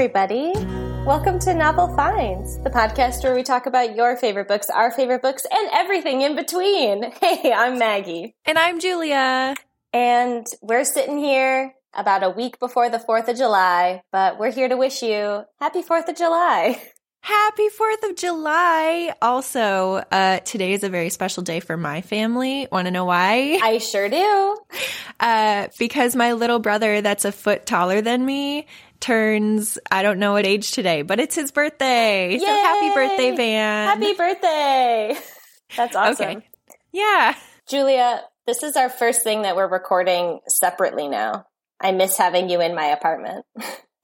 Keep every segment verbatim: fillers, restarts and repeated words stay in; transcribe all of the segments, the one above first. everybody. Welcome to Novel Finds, the podcast where we talk about your favorite books, our favorite books, and everything in between. Hey, I'm Maggie. And I'm Julia. And we're sitting here about a week before the fourth of July, but we're here to wish you happy fourth of July. Happy fourth of July. Also, uh, today is a very special day for my family. Want to know why? I sure do. Uh, because my little brother that's a foot taller than me turns, I don't know what age today, but it's his birthday. Yay! So happy birthday, Van. Happy birthday. That's awesome. Okay. Yeah. Julia, this is our first thing that we're recording separately now. I miss having you in my apartment.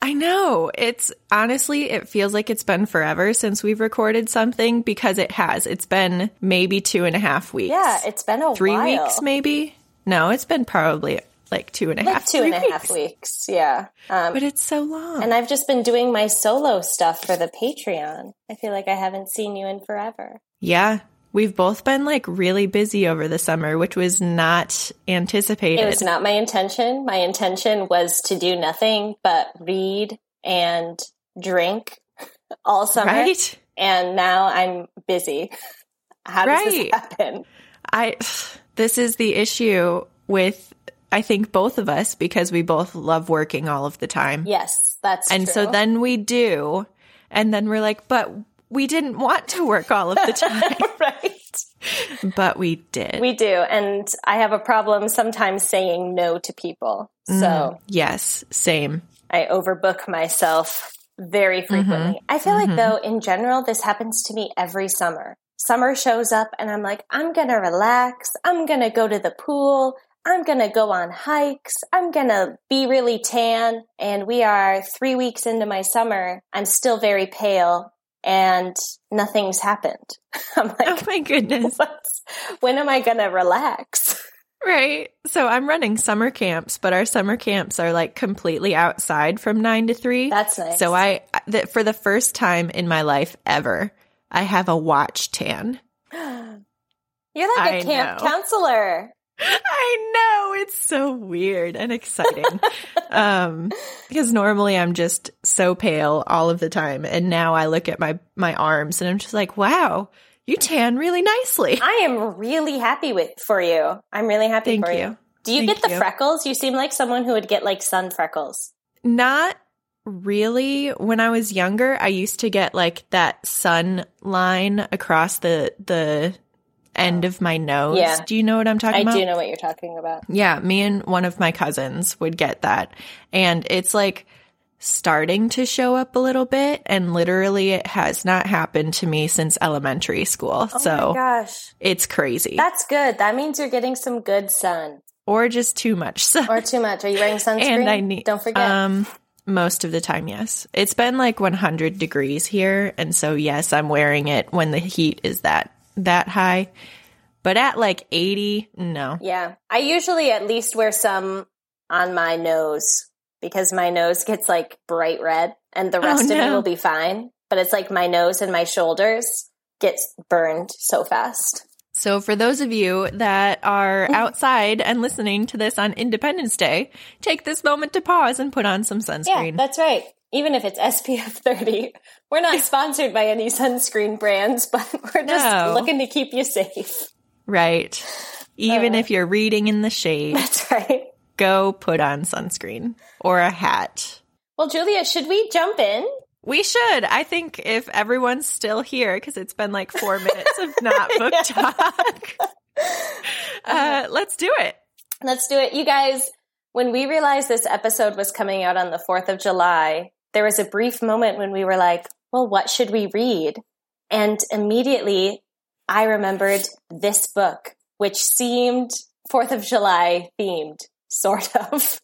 I know. It's honestly, it feels like it's been forever since we've recorded something because it has. It's been maybe two and a half weeks. Yeah, it's been a three while. Three weeks maybe? No, it's been probably like two and a like half, two and a weeks. half weeks. Yeah. Um, but it's so long. And I've just been doing my solo stuff for the Patreon. I feel like I haven't seen you in forever. Yeah. We've both been like really busy over the summer, which was not anticipated. It was not my intention. My intention was to do nothing but read and drink all summer. Right. And now I'm busy. How does right. this happen? I, this is the issue with, I think, both of us, because we both love working all of the time. Yes, that's and true. And so then we do. And then we're like, but we didn't want to work all of the time. Right. But we did. We do. And I have a problem sometimes saying no to people. So mm, yes, same. I overbook myself very frequently. Mm-hmm. I feel mm-hmm. like, though, in general, this happens to me every summer. Summer shows up and I'm like, I'm going to relax. I'm going to go to the pool. I'm going to go on hikes. I'm going to be really tan. And we are three weeks into my summer. I'm still very pale. And nothing's happened. I'm like, oh my goodness. When am I going to relax? Right. So I'm running summer camps, but our summer camps are like completely outside from nine to three. That's nice. So I, th- for the first time in my life ever, I have a watch tan. You're like I a camp know. counselor. I know. It's so weird and exciting um, because normally I'm just so pale all of the time. And now I look at my, my arms and I'm just like, wow, you tan really nicely. I am really happy with for you. I'm really happy Thank for you. you. Do you Thank get the you. freckles? You seem like someone who would get like sun freckles. Not really. When I was younger, I used to get like that sun line across the the. end of my nose. Yeah. Do you know what I'm talking I about? I do know what you're talking about. Yeah. Me and one of my cousins would get that. And it's like starting to show up a little bit. And literally it has not happened to me since elementary school. Oh so my gosh. It's crazy. That's good. That means you're getting some good sun. Or just too much sun. Or too much. Are you wearing sunscreen? And I need, Don't forget. Um, most of the time, yes. It's been like one hundred degrees here. And so yes, I'm wearing it when the heat is that. that high, but at like eighty, no. Yeah. I usually at least wear some on my nose because my nose gets like bright red and the rest oh, no. of it will be fine. But it's like my nose and my shoulders get burned so fast. So for those of you that are outside and listening to this on Independence Day, take this moment to pause and put on some sunscreen. Yeah, that's right. Even if it's S P F thirty, we're not sponsored by any sunscreen brands, but we're just no. looking to keep you safe. Right. Even uh, if you're reading in the shade. That's right. Go put on sunscreen or a hat. Well, Julia, should we jump in? We should. I think if everyone's still here, because it's been like four minutes of not book yeah. talk, uh, let's do it. Let's do it. You guys, when we realized this episode was coming out on the fourth of July, there was a brief moment when we were like, well, what should we read? And immediately I remembered this book, which seemed fourth of July themed, sort of.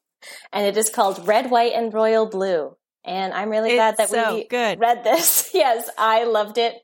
And it is called Red, White, and Royal Blue. And I'm really it's glad that so we good. read this. Yes, I loved it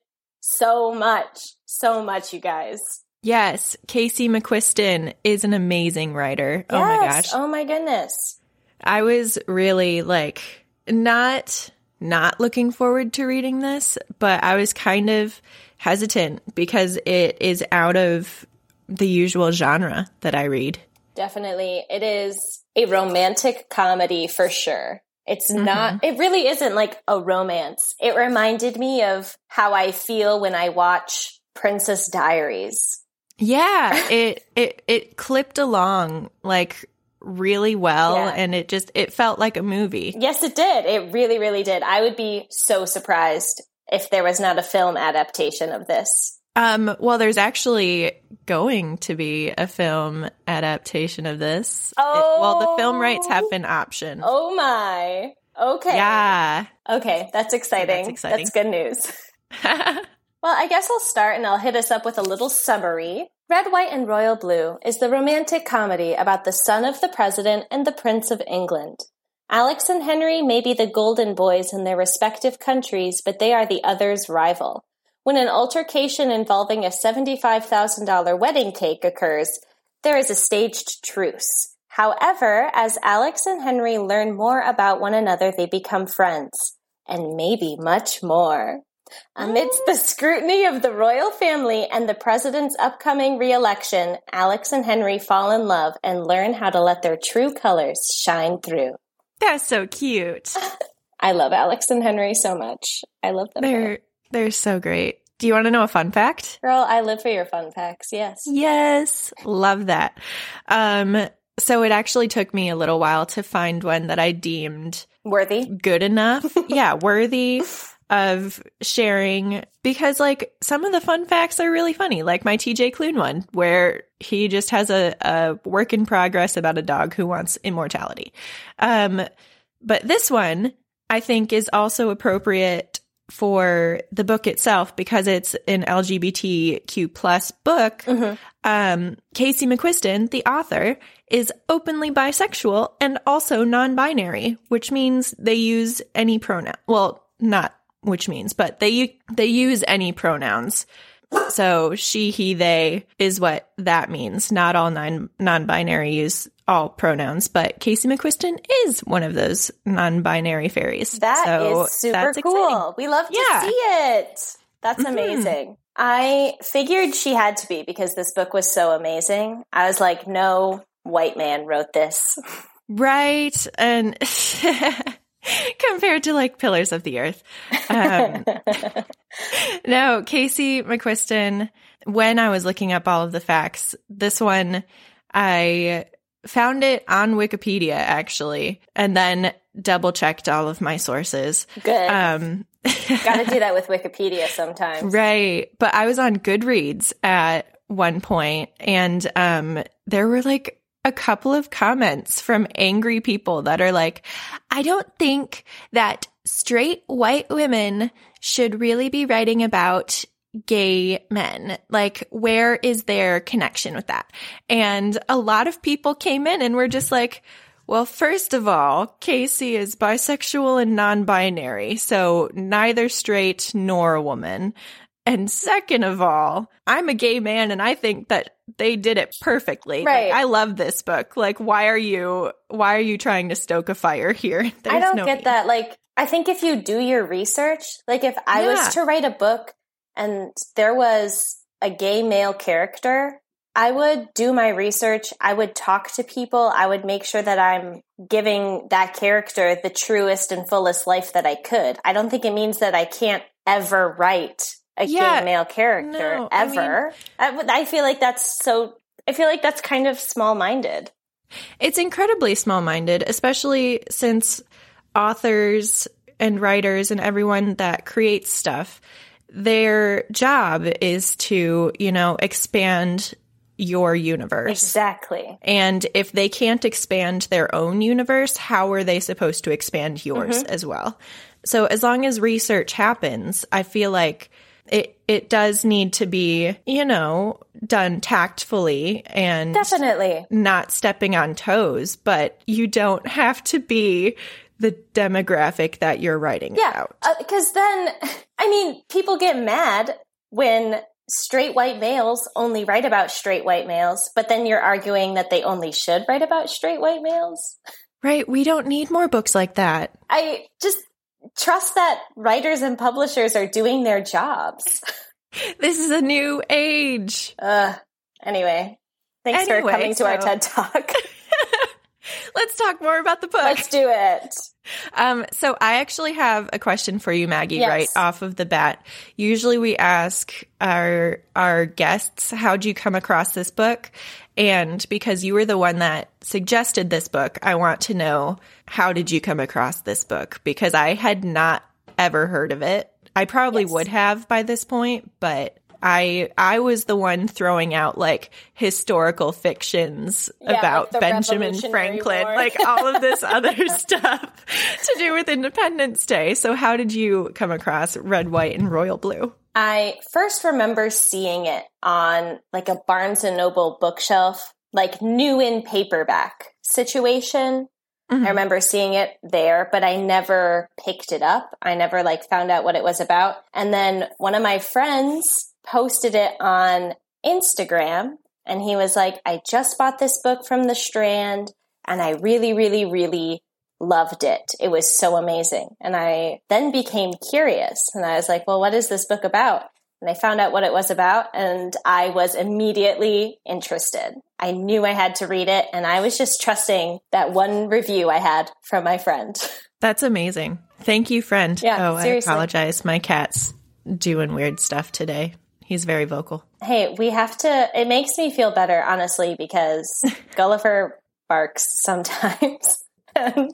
so much, so much, you guys. Yes, Casey McQuiston is an amazing writer. Yes. Oh my gosh. Oh my goodness. I was really like... Not not looking forward to reading this, but I was kind of hesitant because it is out of the usual genre that I read. Definitely. It is a romantic comedy for sure. It's mm-hmm. not, it really isn't like a romance. It reminded me of how I feel when I watch Princess Diaries. Yeah, it it it clipped along like really well, yeah. and it just it felt like a movie. Yes, it did. It really, really did. I would be so surprised if there was not a film adaptation of this. Um, well, there's actually going to be a film adaptation of this. Oh, it, well, the film rights have been optioned. Oh my! Okay. Yeah. Okay, that's exciting. Yeah, that's exciting. That's good news. Well, I guess I'll start and I'll hit us up with a little summary. Red, White, and Royal Blue is the romantic comedy about the son of the president and the Prince of England. Alex and Henry may be the golden boys in their respective countries, but they are the other's rival. When an altercation involving a seventy-five thousand dollars wedding cake occurs, there is a staged truce. However, as Alex and Henry learn more about one another, they become friends, and maybe much more. Amidst the scrutiny of the royal family and the president's upcoming re-election, Alex and Henry fall in love and learn how to let their true colors shine through. That's so cute. I love Alex and Henry so much. I love them. They're, they're so great. Do you want to know a fun fact? Girl, I live for your fun facts. Yes. Yes. Love that. Um, so it actually took me a little while to find one that I deemed worthy, good enough. Yeah, worthy. Of sharing, because like some of the fun facts are really funny, like my T J Klune one where he just has a, a work in progress about a dog who wants immortality. Um, but this one I think is also appropriate for the book itself because it's an L G B T Q plus book. Mm-hmm. Um, Casey McQuiston, the author, is openly bisexual and also non-binary, which means they use any pronoun. Well, not. Which means, but they they use any pronouns. So she, he, they is what that means. Not all non, non-binary use all pronouns, but Casey McQuiston is one of those non-binary fairies. That so is super cool. Exciting. We love to yeah. see it. That's amazing. Mm-hmm. I figured she had to be because this book was so amazing. I was like, no white man wrote this. Right. And... compared to like Pillars of the Earth. Um, no, Casey McQuiston, when I was looking up all of the facts, this one, I found it on Wikipedia actually, and then double checked all of my sources. Good. Um, Got to do that with Wikipedia sometimes. Right. But I was on Goodreads at one point, and um, there were like a couple of comments from angry people that are like, I don't think that straight white women should really be writing about gay men. Like, where is their connection with that? And a lot of people came in and were just like, well, first of all, Casey is bisexual and non-binary, so neither straight nor a woman. And second of all, I'm a gay man and I think that they did it perfectly. Right. Like, I love this book. Like, why are you why are you trying to stoke a fire here? There's I don't no get need. That. Like, I think if you do your research, like if I yeah. was to write a book and there was a gay male character, I would do my research. I would talk to people. I would make sure that I'm giving that character the truest and fullest life that I could. I don't think it means that I can't ever write a yeah, gay male character no, ever. I, mean, I, I feel like that's so, I feel like that's kind of small-minded. It's incredibly small-minded, especially since authors and writers and everyone that creates stuff, their job is to, you know, expand your universe. Exactly. And if they can't expand their own universe, how are they supposed to expand yours mm-hmm. as well? So as long as research happens, I feel like It it does need to be, you know, done tactfully and definitely not stepping on toes, but you don't have to be the demographic that you're writing yeah, about. Yeah, uh, because then, I mean, people get mad when straight white males only write about straight white males, but then you're arguing that they only should write about straight white males. Right. We don't need more books like that. I just... trust that writers and publishers are doing their jobs. This is a new age. Uh, anyway, thanks anyway, for coming to so. our TED Talk. Let's talk more about the book. Let's do it. Um, so I actually have a question for you, Maggie, yes. right off of the bat. Usually we ask our our guests, how'd you come across this book? And because you were the one that suggested this book, I want to know, how did you come across this book? Because I had not ever heard of it. I probably yes. would have by this point, but I I was the one throwing out like historical fictions yeah, about like Benjamin Franklin, like all of this other stuff to do with Independence Day. So how did you come across Red, White, and Royal Blue? I first remember seeing it on like a Barnes and Noble bookshelf, like new in paperback situation. Mm-hmm. I remember seeing it there, but I never picked it up. I never like found out what it was about. And then one of my friends posted it on Instagram and he was like, I just bought this book from the Strand and I really, really, really loved it. It was so amazing. And I then became curious and I was like, well, what is this book about? And I found out what it was about and I was immediately interested. I knew I had to read it and I was just trusting that one review I had from my friend. That's amazing. Thank you, friend. Yeah, oh, seriously. I apologize. My cat's doing weird stuff today. He's very vocal. Hey, we have to, it makes me feel better, honestly, because Gulliver barks sometimes. And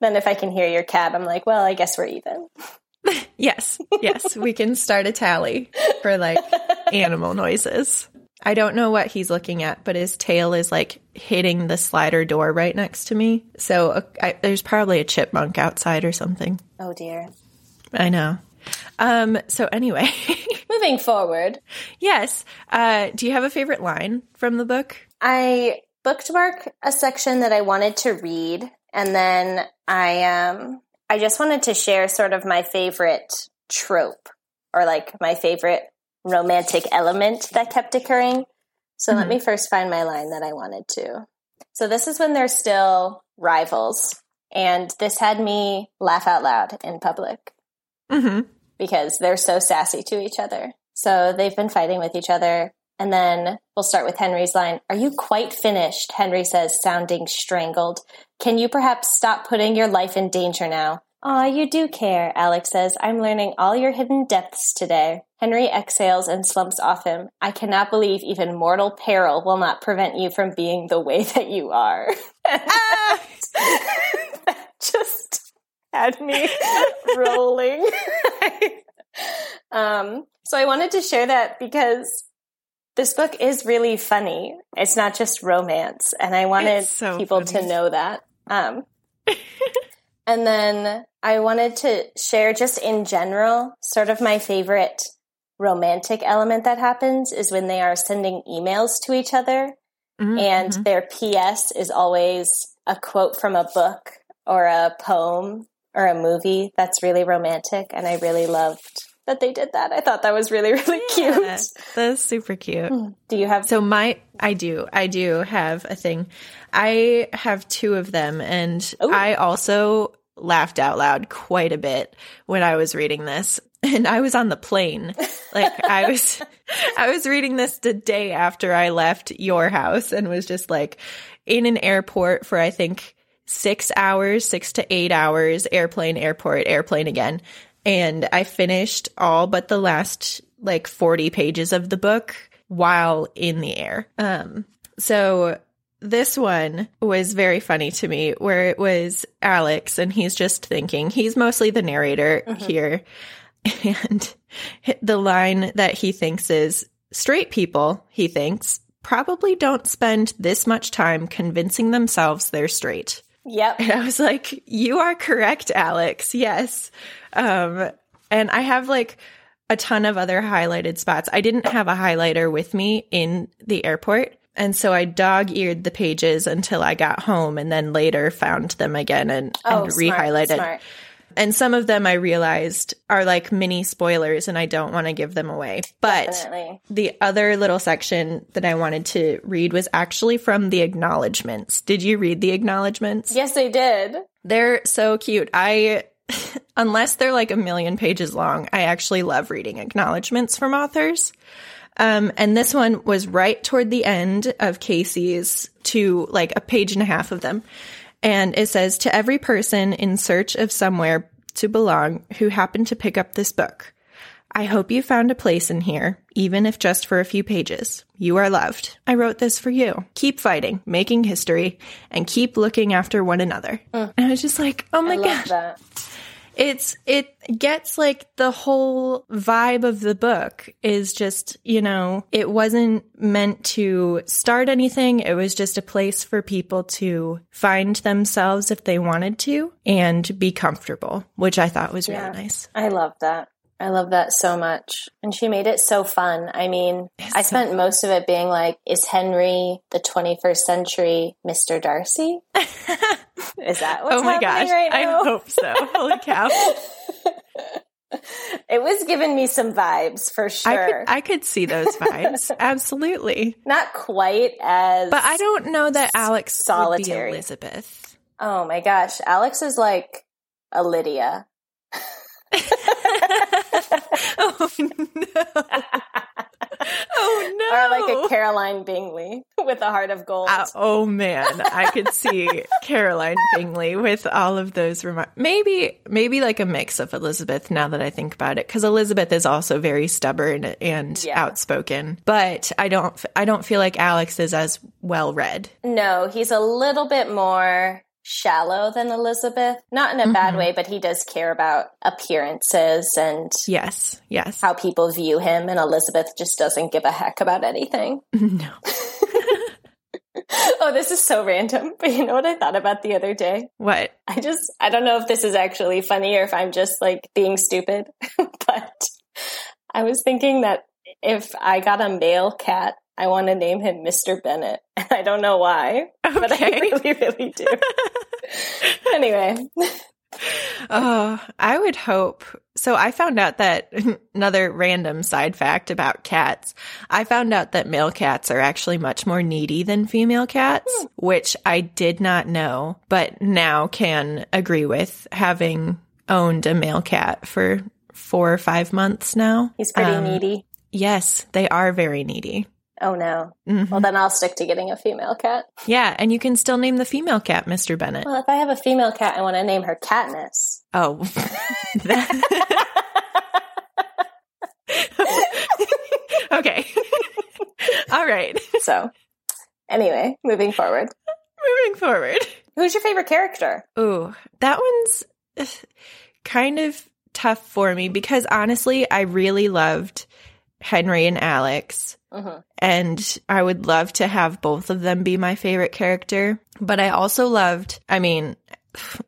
then if I can hear your cat, I'm like, well, I guess we're even. Yes. Yes. We can start a tally for like animal noises. I don't know what he's looking at, but his tail is like hitting the slider door right next to me. So uh, I, there's probably a chipmunk outside or something. Oh, dear. I know. Um, so anyway. Moving forward. Yes. Uh, do you have a favorite line from the book? I bookmarked a section that I wanted to read, and then I um, I just wanted to share sort of my favorite trope or like my favorite romantic element that kept occurring. So mm-hmm. let me first find my line that I wanted to. So this is when they're still rivals, and this had me laugh out loud in public. Mm-hmm. Because they're so sassy to each other. So they've been fighting with each other. And then we'll start with Henry's line. Are you quite finished? Henry says, sounding strangled. Can you perhaps stop putting your life in danger now? Aw, you do care, Alex says. I'm learning all your hidden depths today. Henry exhales and slumps off him. I cannot believe even mortal peril will not prevent you from being the way that you are. Ah! That just... had me rolling. um, so I wanted to share that because this book is really funny. It's not just romance. And I wanted so people funny. to know that. Um, and then I wanted to share just in general, sort of my favorite romantic element that happens is when they are sending emails to each other. Mm-hmm. And their P S is always a quote from a book or a poem or a movie that's really romantic, and I really loved that they did that. I thought that was really, really yeah, cute. That's super cute. Do you have... So my... I do. I do have a thing. I have two of them, and Ooh. I also laughed out loud quite a bit when I was reading this. And I was on the plane. Like, I was... I was reading this the day after I left your house and was just, like, in an airport for, I think... Six hours, six to eight hours, airplane, airport, airplane again. And I finished all but the last like forty pages of the book while in the air. Um, so this one was very funny to me where it was Alex and he's just thinking, he's mostly the narrator mm-hmm. here. And the line that he thinks is straight people, he thinks, probably don't spend this much time convincing themselves they're straight. Yep. And I was like, you are correct, Alex. Yes. Um, and I have like a ton of other highlighted spots. I didn't have a highlighter with me in the airport. And so I dog-eared the pages until I got home and then later found them again and, oh, and re-highlighted. Smart, smart. And some of them I realized are like mini spoilers and I don't want to give them away. But Definitely. The other little section that I wanted to read was actually from the acknowledgements. Did you read the acknowledgements? Yes, I did. They're so cute. I, unless they're like a million pages long, I actually love reading acknowledgements from authors. Um, and this one was right toward the end of Casey's, to like a page and a half of them. And it says, to every person in search of somewhere to belong who happened to pick up this book, I hope you found a place in here, even if just for a few pages. You are loved. I wrote this for you. Keep fighting, making history, and keep looking after one another. Mm. And I was just like, oh my I gosh. Love that. It's, it gets like the whole vibe of the book is just, you know, it wasn't meant to start anything. It was just a place for people to find themselves if they wanted to and be comfortable, which I thought was yeah. really nice. I love that. I love that so much. And she made it so fun. I mean, it's I spent so most of it being like, is Henry the twenty-first century Mister Darcy? Is that what's oh my happening gosh. Right now? I hope so. Holy cow. It was giving me some vibes for sure. I could, I could see those vibes. Absolutely. Not quite as... But I don't know that Alex solitary. Would be Elizabeth. Oh my gosh. Alex is like a Lydia. Oh no. Oh no. Or like a Caroline Bingley with a heart of gold. Uh, oh man, I could see Caroline Bingley with all of those remarks. Maybe maybe like a mix of Elizabeth, now that I think about it, cuz Elizabeth is also very stubborn and yeah. outspoken, but I don't I don't feel like Alex is as well read. No, he's a little bit more shallow than Elizabeth, not in a mm-hmm. bad way, but he does care about appearances and yes yes how people view him, and Elizabeth just doesn't give a heck about anything. No. Oh, this is so random, but you know what I thought about the other day? What? I just I don't know if this is actually funny or if I'm just like being stupid, but I was thinking that if I got a male cat, I want to name him Mister Bennett. I don't know why, okay. but I really, really do. Anyway. Oh, I would hope. So I found out that, another random side fact about cats, I found out that male cats are actually much more needy than female cats, hmm. which I did not know, but now can agree with, having owned a male cat for four or five months now. He's pretty um, needy. Yes, they are very needy. Oh, no. Mm-hmm. Well, then I'll stick to getting a female cat. Yeah, and you can still name the female cat Mister Bennett. Well, if I have a female cat, I want to name her Katniss. Oh. Okay. All right. So, anyway, moving forward. Moving forward. Who's your favorite character? Ooh, that one's kind of tough for me because, honestly, I really loved Henry and Alex. Uh-huh. And I would love to have both of them be my favorite character. But I also loved, I mean,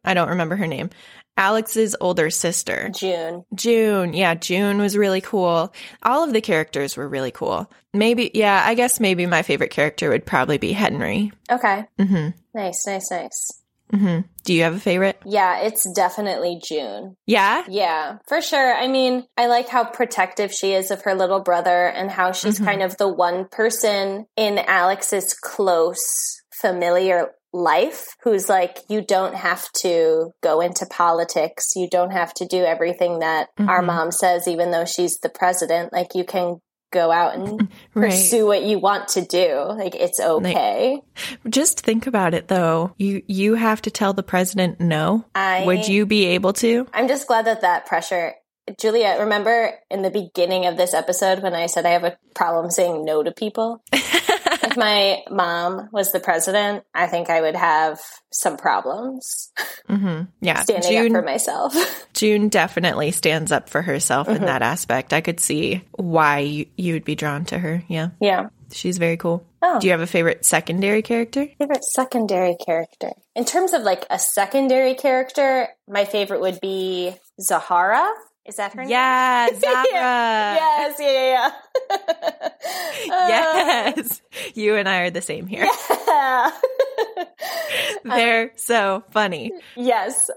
I don't remember her name, Alex's older sister. June. June. Yeah, June was really cool. All of the characters were really cool. Maybe, yeah, I guess maybe my favorite character would probably be Henry. Okay. Mm-hmm. Nice, nice, nice. Mm-hmm. Do you have a favorite? Yeah, it's definitely June. Yeah? Yeah, for sure. I mean, I like how protective she is of her little brother and how she's mm-hmm. kind of the one person in Alex's close, familiar life who's like, you don't have to go into politics. You don't have to do everything that mm-hmm. our mom says, even though she's the president. Like, you can go out and right. pursue what you want to do. Like, it's okay. Like, just think about it, though. You you have to tell the president no. I, Would you be able to? I'm just glad that that pressure... Julia, remember in the beginning of this episode when I said I have a problem saying no to people? If my mom was the president, I think I would have some problems mm-hmm. yeah. standing June, up for myself. June definitely stands up for herself mm-hmm. in that aspect. I could see why you, you would be drawn to her. Yeah. Yeah. She's very cool. Oh. Do you have a favorite secondary character? Favorite secondary character. In terms of like a secondary character, my favorite would be Zahara. Is that her yeah, name? Zahra. Yes, yeah, yeah, yeah. uh, yes. You and I are the same here. Yeah. They're um, so funny. Yes.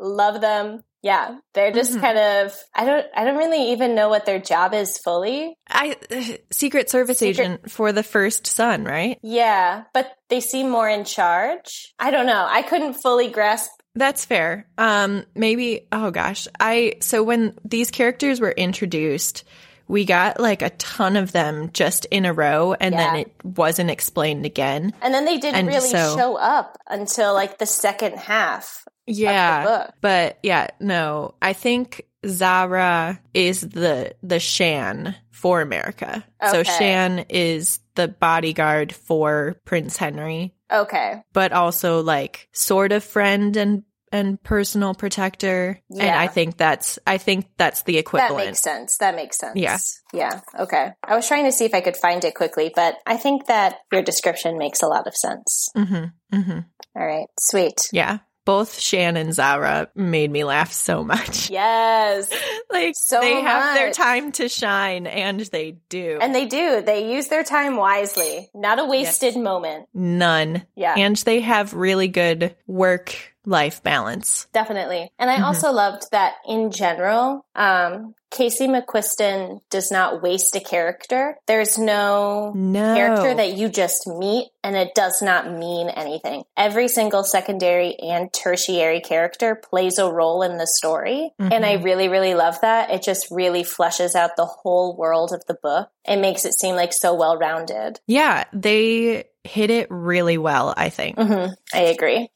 Love them. Yeah. They're just mm-hmm. kind of I don't I don't really even know what their job is fully. I uh, Secret Service Secret- agent for the first son, right? Yeah, but they seem more in charge. I don't know. I couldn't fully grasp. That's fair. Um, maybe, oh gosh. I, so when these characters were introduced, we got like a ton of them just in a row, and yeah. then it wasn't explained again. And then they didn't and really so, show up until like the second half yeah, of the book. But yeah, no, I think Zahra is the the Shan for America. Okay. So Shan is the bodyguard for Prince Henry. Okay. But also like sort of friend and and personal protector. Yeah. And I think that's I think that's the equivalent. That makes sense. That makes sense. Yeah. Yeah. Okay. I was trying to see if I could find it quickly, but I think that your description makes a lot of sense. Mm-hmm. Mm-hmm. All right. Sweet. Yeah. Both Shan and Zahra made me laugh so much. Yes. Like, so they much. have their time to shine, and they do. And they do. They use their time wisely. Not a wasted yes. moment. None. Yeah. And they have really good work-life balance. Definitely. And I mm-hmm. also loved that, in general, um, Casey McQuiston does not waste a character. There's no, no character that you just meet, and it does not mean anything. Every single secondary and tertiary character plays a role in the story. Mm-hmm. And I really, really love that. It just really fleshes out the whole world of the book. It makes it seem like so well-rounded. Yeah, they hit it really well, I think. Mm-hmm. I agree.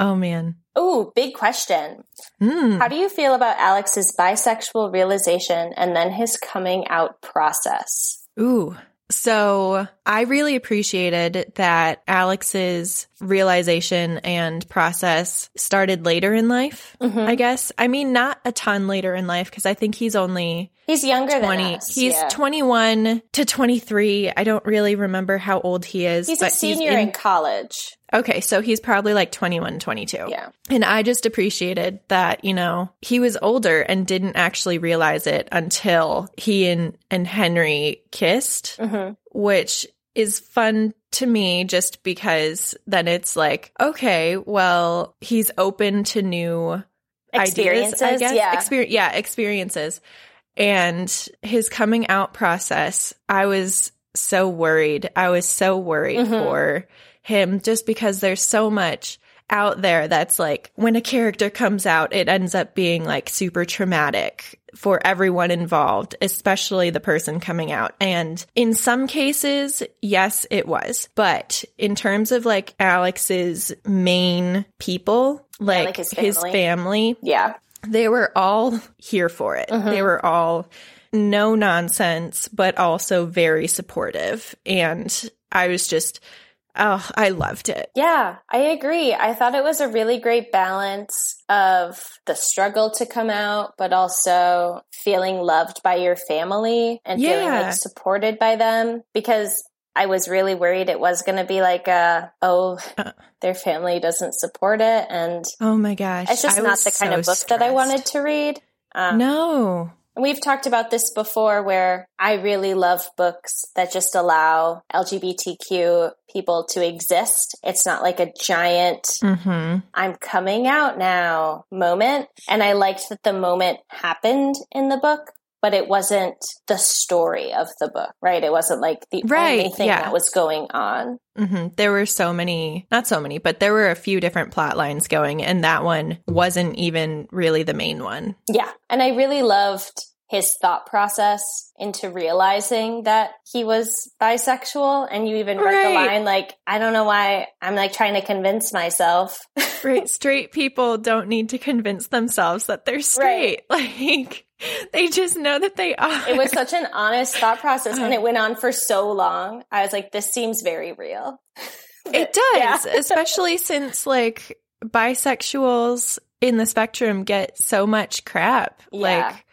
Oh, man. Oh, big question. Mm. How do you feel about Alex's bisexual realization and then his coming out process? Ooh. So I really appreciated that Alex's realization and process started later in life, mm-hmm. I guess. I mean, not a ton later in life, because I think he's only... He's younger twenty than us. He's yeah. twenty-one to twenty-three. I don't really remember how old he is. He's but a senior he's in-, in college. Okay, so he's probably like twenty-one, twenty-two. Yeah. And I just appreciated that, you know, he was older and didn't actually realize it until he and, and Henry kissed, mm-hmm. which is fun to me just because then it's like, okay, well, he's open to new experiences, ideas, I guess. Yeah. Exper- yeah, experiences. And his coming out process, I was so worried. I was so worried mm-hmm. for him, just because there's so much out there that's like, when a character comes out, it ends up being like super traumatic for everyone involved, especially the person coming out. And in some cases, yes, it was. But in terms of like Alex's main people, like, yeah, like his family. his family, yeah, they were all here for it. Mm-hmm. They were all no nonsense, but also very supportive. And I was just... Oh, I loved it. Yeah, I agree. I thought it was a really great balance of the struggle to come out, but also feeling loved by your family and yeah. feeling like supported by them, because I was really worried it was going to be like, a, oh, uh, their family doesn't support it. And oh my gosh, it's just I not the kind so of book stressed. that I wanted to read. Um, no. We've talked about this before, where I really love books that just allow L G B T Q people to exist. It's not like a giant, mm-hmm. I'm coming out now moment. And I liked that the moment happened in the book, but it wasn't the story of the book, right? It wasn't like the right, only thing yeah. that was going on. Mm-hmm. There were so many, not so many, but there were a few different plot lines going, and that one wasn't even really the main one. Yeah. And I really loved his thought process into realizing that he was bisexual. And you even read right. the line, like, I don't know why I'm like trying to convince myself. Right. Straight people don't need to convince themselves that they're straight. Right. Like, they just know that they are. It was such an honest thought process, and it went on for so long. I was like, this seems very real. But, it does, yeah. especially since like bisexuals in the spectrum get so much crap. Yeah. Like,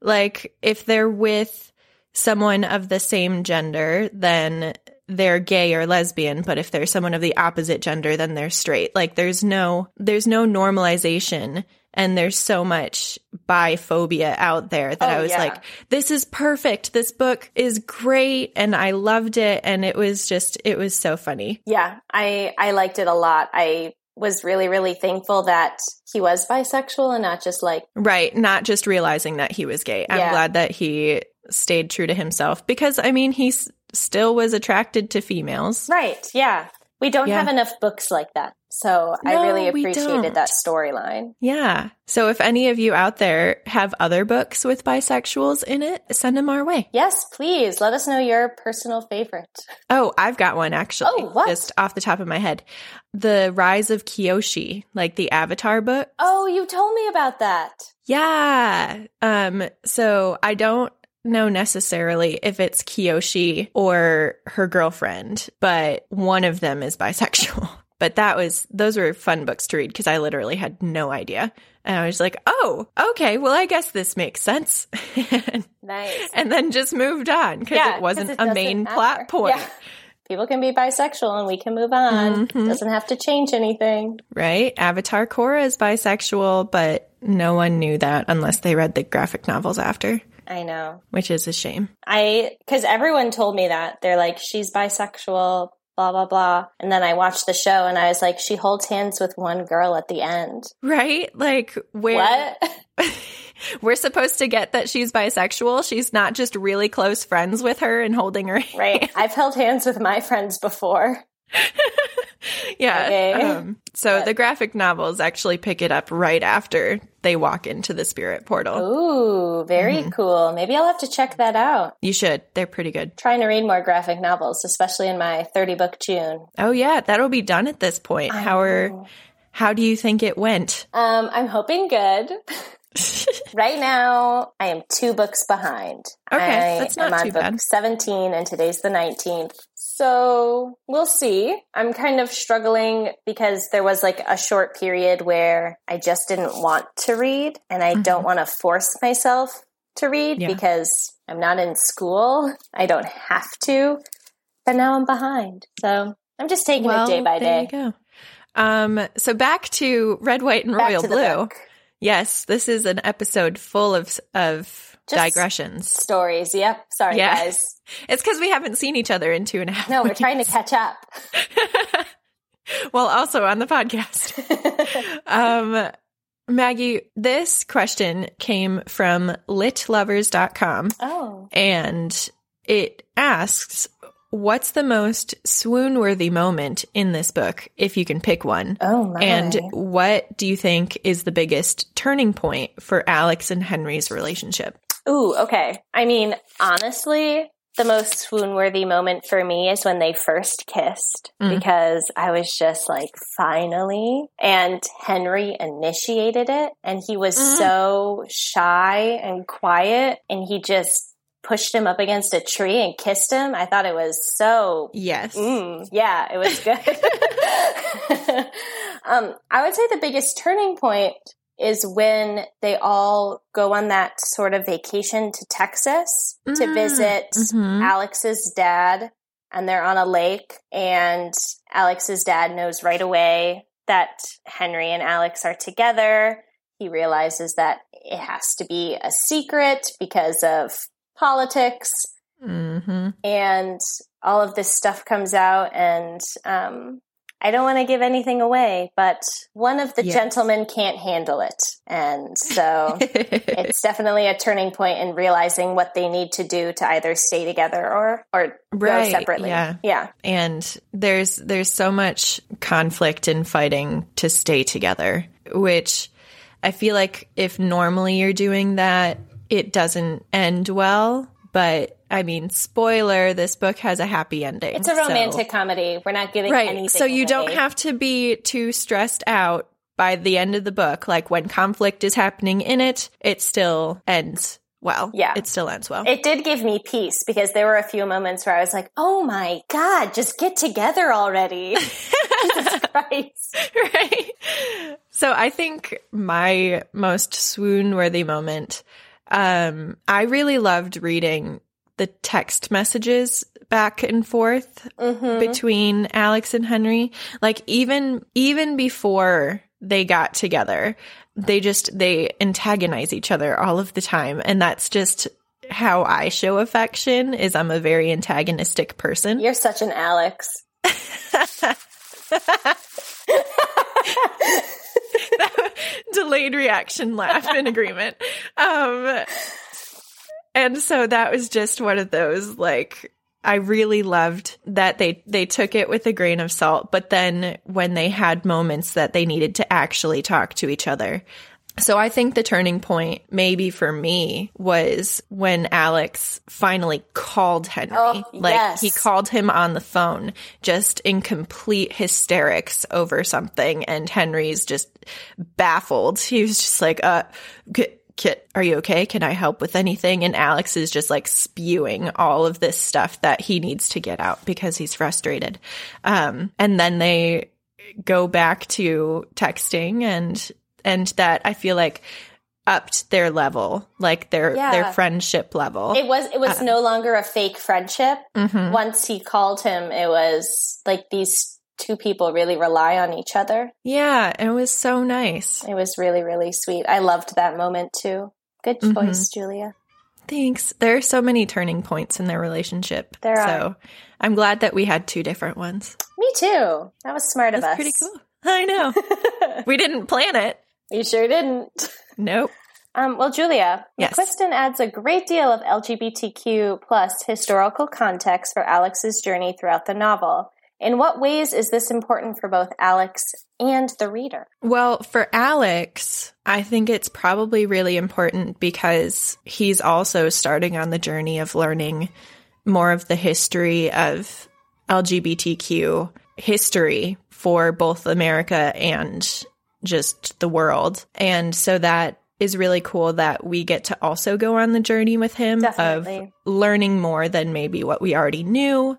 like if they're with someone of the same gender, then they're gay or lesbian, but if they're someone of the opposite gender, then they're straight. Like, there's no there's no normalization. And there's so much biphobia out there that oh, I was yeah. like, this is perfect. This book is great. And I loved it. And it was just, it was so funny. Yeah, I, I liked it a lot. I was really, really thankful that he was bisexual and not just like... Right, not just realizing that he was gay. I'm yeah. glad that he stayed true to himself, because, I mean, he s- still was attracted to females. Right, yeah. We don't yeah. have enough books like that. So no, I really appreciated that storyline. Yeah. So if any of you out there have other books with bisexuals in it, send them our way. Yes, please. Let us know your personal favorite. Oh, I've got one actually. Oh, what? Just off the top of my head. The Rise of Kyoshi, like the Avatar book. Oh, you told me about that. Yeah. Um. So I don't know necessarily if it's Kyoshi or her girlfriend, but one of them is bisexual. But that was, those were fun books to read because I literally had no idea. And I was like, oh, okay, well, I guess this makes sense. and, nice. And then just moved on because yeah, it wasn't it a main matter. plot point. Yeah. People can be bisexual and we can move on. Mm-hmm. It doesn't have to change anything. Right? Avatar Korra is bisexual, but no one knew that unless they read the graphic novels after. I know. Which is a shame. I, because everyone told me that. They're like, she's bisexual, blah, blah, blah. And then I watched the show and I was like, she holds hands with one girl at the end. Right? Like, where? What? We're supposed to get that she's bisexual. She's not just really close friends with her and holding her hand. Right. I've held hands with my friends before. yeah. Okay. Um, so but. the graphic novels actually pick it up right after they walk into the spirit portal. Ooh, very mm-hmm. cool. Maybe I'll have to check that out. You should. They're pretty good. Trying to read more graphic novels, especially in my thirty book June. Oh, yeah. That'll be done at this point. I how are, know. How do you think it went? Um, I'm hoping good. Right now, I am two books behind. Okay, I that's not am on too book bad. seventeen, and today's the nineteenth. So we'll see. I'm kind of struggling because there was like a short period where I just didn't want to read, and I mm-hmm. don't want to force myself to read yeah. because I'm not in school. I don't have to, but now I'm behind. So I'm just taking well, it day by there day. You go. Um, so back to Red, White, and Royal Blue. Yes, this is an episode full of of Just digressions. Stories, yep. Sorry, yeah. guys. It's because we haven't seen each other in two and a half No, weeks. We're trying to catch up. Well, also on the podcast. um, Maggie, this question came from lit lovers dot com. Oh. And it asks, what's the most swoon-worthy moment in this book, if you can pick one? Oh, my. And what do you think is the biggest turning point for Alex and Henry's relationship? Ooh, okay. I mean, honestly, the most swoon-worthy moment for me is when they first kissed mm. because I was just like, finally. And Henry initiated it, and he was mm. so shy and quiet, and he just pushed him up against a tree and kissed him. I thought it was so... Yes. Mm, yeah, it was good. um, I would say the biggest turning point is when they all go on that sort of vacation to Texas mm. to visit mm-hmm. Alex's dad, and they're on a lake, and Alex's dad knows right away that Henry and Alex are together. He realizes that it has to be a secret because of politics, mm-hmm. and all of this stuff comes out, and um, I don't want to give anything away, but one of the yes. gentlemen can't handle it, and so it's definitely a turning point in realizing what they need to do to either stay together or or right. go separately. Yeah, yeah. And there's there's so much conflict and fighting to stay together, which I feel like if normally you're doing that, it doesn't end well, but I mean, spoiler, this book has a happy ending. It's a romantic so. comedy. We're not giving right. anything so you away. Don't have to be too stressed out by the end of the book. Like when conflict is happening in it, it still ends well. Yeah. It still ends well. It did give me peace because there were a few moments where I was like, oh my God, just get together already. Jesus Christ. Right. So I think my most swoon-worthy moment... Um, I really loved reading the text messages back and forth mm-hmm. between Alex and Henry. Like even, even before they got together, they just, they antagonize each other all of the time. And that's just how I show affection is I'm a very antagonistic person. You're such an Alex. That delayed reaction laugh in agreement. Um, and so that was just one of those, like, I really loved that they, they took it with a grain of salt, but then when they had moments that they needed to actually talk to each other. So I think the turning point, maybe for me, was when Alex finally called Henry. Oh, like, yes. He called him on the phone, just in complete hysterics over something, and Henry's just baffled. He was just like, uh... G- Kit, are you okay? Can I help with anything? And Alex is just like spewing all of this stuff that he needs to get out because he's frustrated. Um, and then they go back to texting, and and that I feel like upped their level, like their yeah. their friendship level. It was it was um, no longer a fake friendship. Mm-hmm. Once he called him, it was like these two people really rely on each other. Yeah, it was so nice. It was really, really sweet. I loved that moment too. Good choice, mm-hmm. Julia. Thanks. There are so many turning points in their relationship. There so are. So I'm glad that we had two different ones. Me too. That was smart That's of us. Pretty cool. I know. We didn't plan it. We sure didn't. Nope. Um, well, Julia, yes. McQuiston adds a great deal of L G B T Q plus historical context for Alex's journey throughout the novel. In what ways is this important for both Alex and the reader? Well, for Alex, I think it's probably really important because he's also starting on the journey of learning more of the history of L G B T Q history for both America and just the world. And so that is really cool that we get to also go on the journey with him Definitely. Of learning more than maybe what we already knew.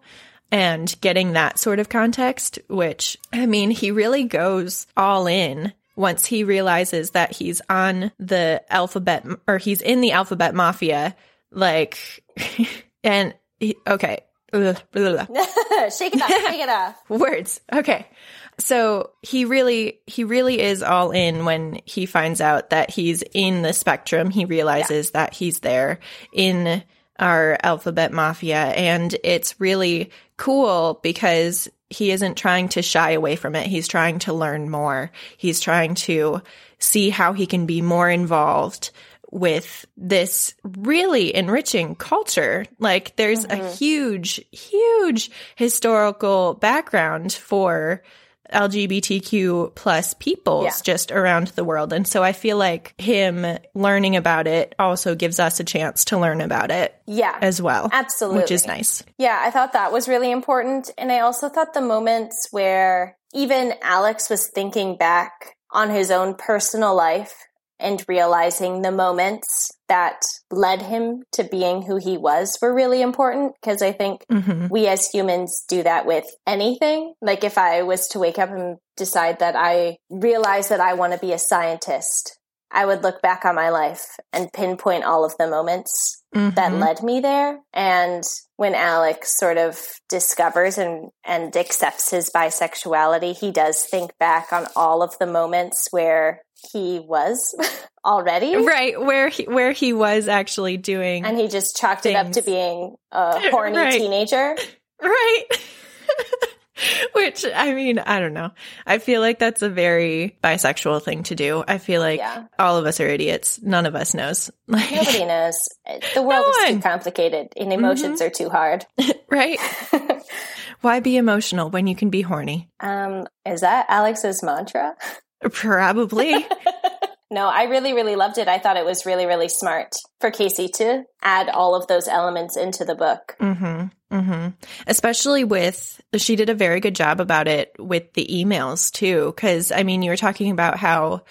And getting that sort of context, which, I mean, he really goes all in once he realizes that he's on the alphabet, or he's in the alphabet mafia, like, and, he, okay. Shake it off, shake it off. Words. Okay. So he really, he really is all in when he finds out that he's in the spectrum. He realizes yeah. that he's there in our alphabet mafia, and it's really cool because he isn't trying to shy away from it. He's trying to learn more. He's trying to see how he can be more involved with this really enriching culture. Like, there's mm-hmm. a huge, huge historical background for L G B T Q plus peoples yeah. just around the world. And so I feel like him learning about it also gives us a chance to learn about it yeah, as well. Absolutely. Which is nice. Yeah, I thought that was really important. And I also thought the moments where even Alex was thinking back on his own personal life and realizing the moments that led him to being who he was were really important, because I think mm-hmm. we as humans do that with anything. Like, if I was to wake up and decide that I realized that I want to be a scientist, I would look back on my life and pinpoint all of the moments mm-hmm. that led me there. And when Alex sort of discovers and, and accepts his bisexuality, he does think back on all of the moments where he was already. Right, where he, where he was actually doing And he just chalked things. It up to being a horny right. teenager. Right. Which, I mean, I don't know. I feel like that's a very bisexual thing to do. I feel like yeah. all of us are idiots. None of us knows. Like, nobody knows. The world no is too complicated and emotions mm-hmm. are too hard. Right? Why be emotional when you can be horny? Um, is that Alex's mantra? Probably. No, I really, really loved it. I thought it was really, really smart for Casey to add all of those elements into the book. Mm-hmm. Mm-hmm. Especially with, she did a very good job about it with the emails too. Because, I mean, you were talking about how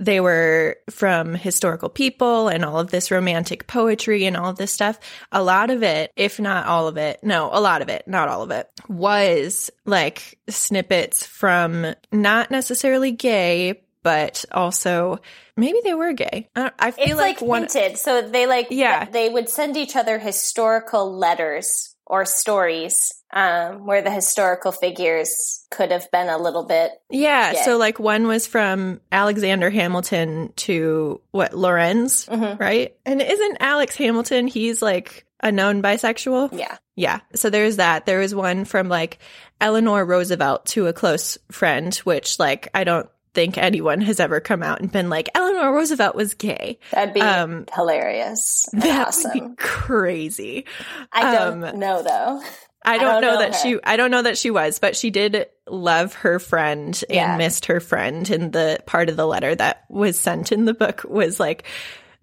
they were from historical people and all of this romantic poetry and all of this stuff. A lot of it, if not all of it, no, a lot of it, not all of it, was like snippets from not necessarily gay, but also maybe they were gay. I, I feel it's like, like one, hinted. So they like, yeah. they would send each other historical letters or stories um, where the historical figures could have been a little bit. Yeah, gay. So like one was from Alexander Hamilton to, what, Laurens, mm-hmm. right? And isn't Alex Hamilton, he's like a known bisexual? Yeah. Yeah, so there's that. There was one from like Eleanor Roosevelt to a close friend, which like I don't think anyone has ever come out and been like, Eleanor Roosevelt was gay. That'd be um, hilarious. That awesome. Would be crazy. I don't um, know, though. I don't, I don't know, know that her. she I don't know that she was, but she did love her friend yeah. and missed her friend. And the part of the letter that was sent in the book was like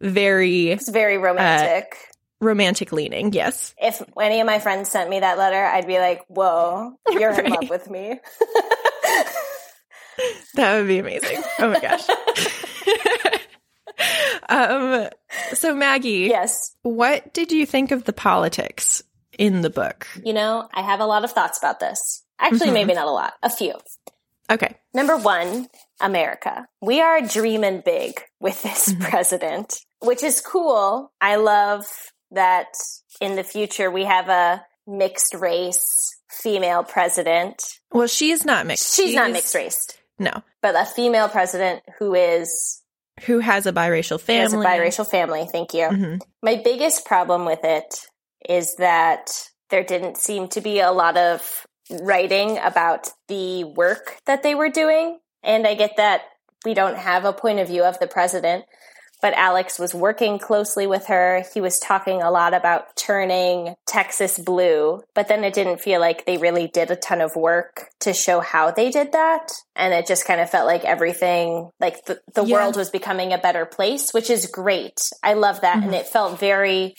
very it's very romantic. Uh, romantic leaning, yes. If any of my friends sent me that letter, I'd be like, whoa, you're right. in love with me. That would be amazing. Oh my gosh. um so Maggie, yes. What did you think of the politics in the book? You know, I have a lot of thoughts about this. Actually, mm-hmm. maybe not a lot. A few. Okay. Number one, America. We are dreaming big with this mm-hmm. president, which is cool. I love that in the future we have a mixed race female president. Well, she is not mixed. She's she not is... mixed raced. No. But a female president who is... Who has a biracial family. Has a biracial family. Thank you. Mm-hmm. My biggest problem with it is that there didn't seem to be a lot of writing about the work that they were doing. And I get that we don't have a point of view of the president, but Alex was working closely with her. He was talking a lot about turning Texas blue, but then it didn't feel like they really did a ton of work to show how they did that. And it just kind of felt like everything, like the, the yeah. world was becoming a better place, which is great. I love that. Mm-hmm. And it felt very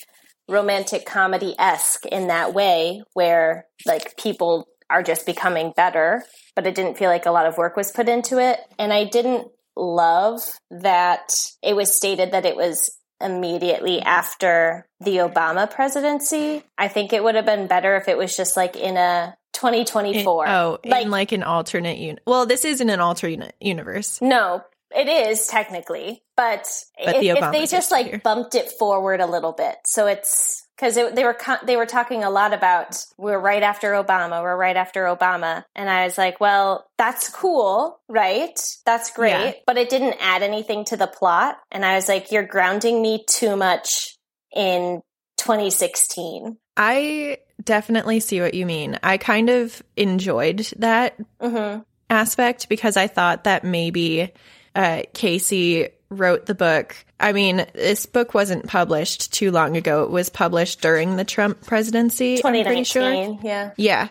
romantic comedy-esque in that way, where like people are just becoming better, but it didn't feel like a lot of work was put into it. And I didn't love that it was stated that it was immediately after the Obama presidency. I think it would have been better if it was just like in a twenty twenty-four. It, oh, like, in like an alternate uni- Well, this isn't an alternate universe. No, it is technically, but, but if, the if they just like here. bumped it forward a little bit. So it's because they were they were talking a lot about we're right after Obama, we're right after Obama. And I was like, well, that's cool, right? That's great. Yeah. But it didn't add anything to the plot. And I was like, you're grounding me too much in twenty sixteen. I definitely see what you mean. I kind of enjoyed that mm-hmm. aspect because I thought that maybe uh, Casey wrote the book. I mean, this book wasn't published too long ago. It was published during the Trump presidency. twenty nineteen, sure. yeah. Yeah.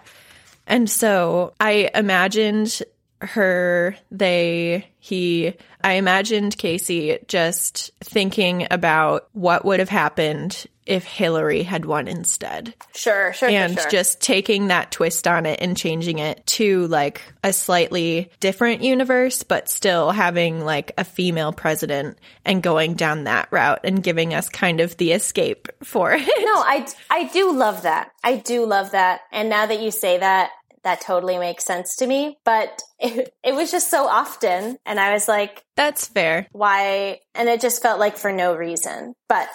And so I imagined her, they, he, I imagined Casey just thinking about what would have happened if Hillary had won instead. Sure, sure, And sure. just taking that twist on it and changing it to, like, a slightly different universe, but still having, like, a female president and going down that route and giving us kind of the escape for it. No, I, I do love that. I do love that. And now that you say that, that totally makes sense to me, but it, it was just so often, and I was like... That's fair. Why? And it just felt like for no reason, but...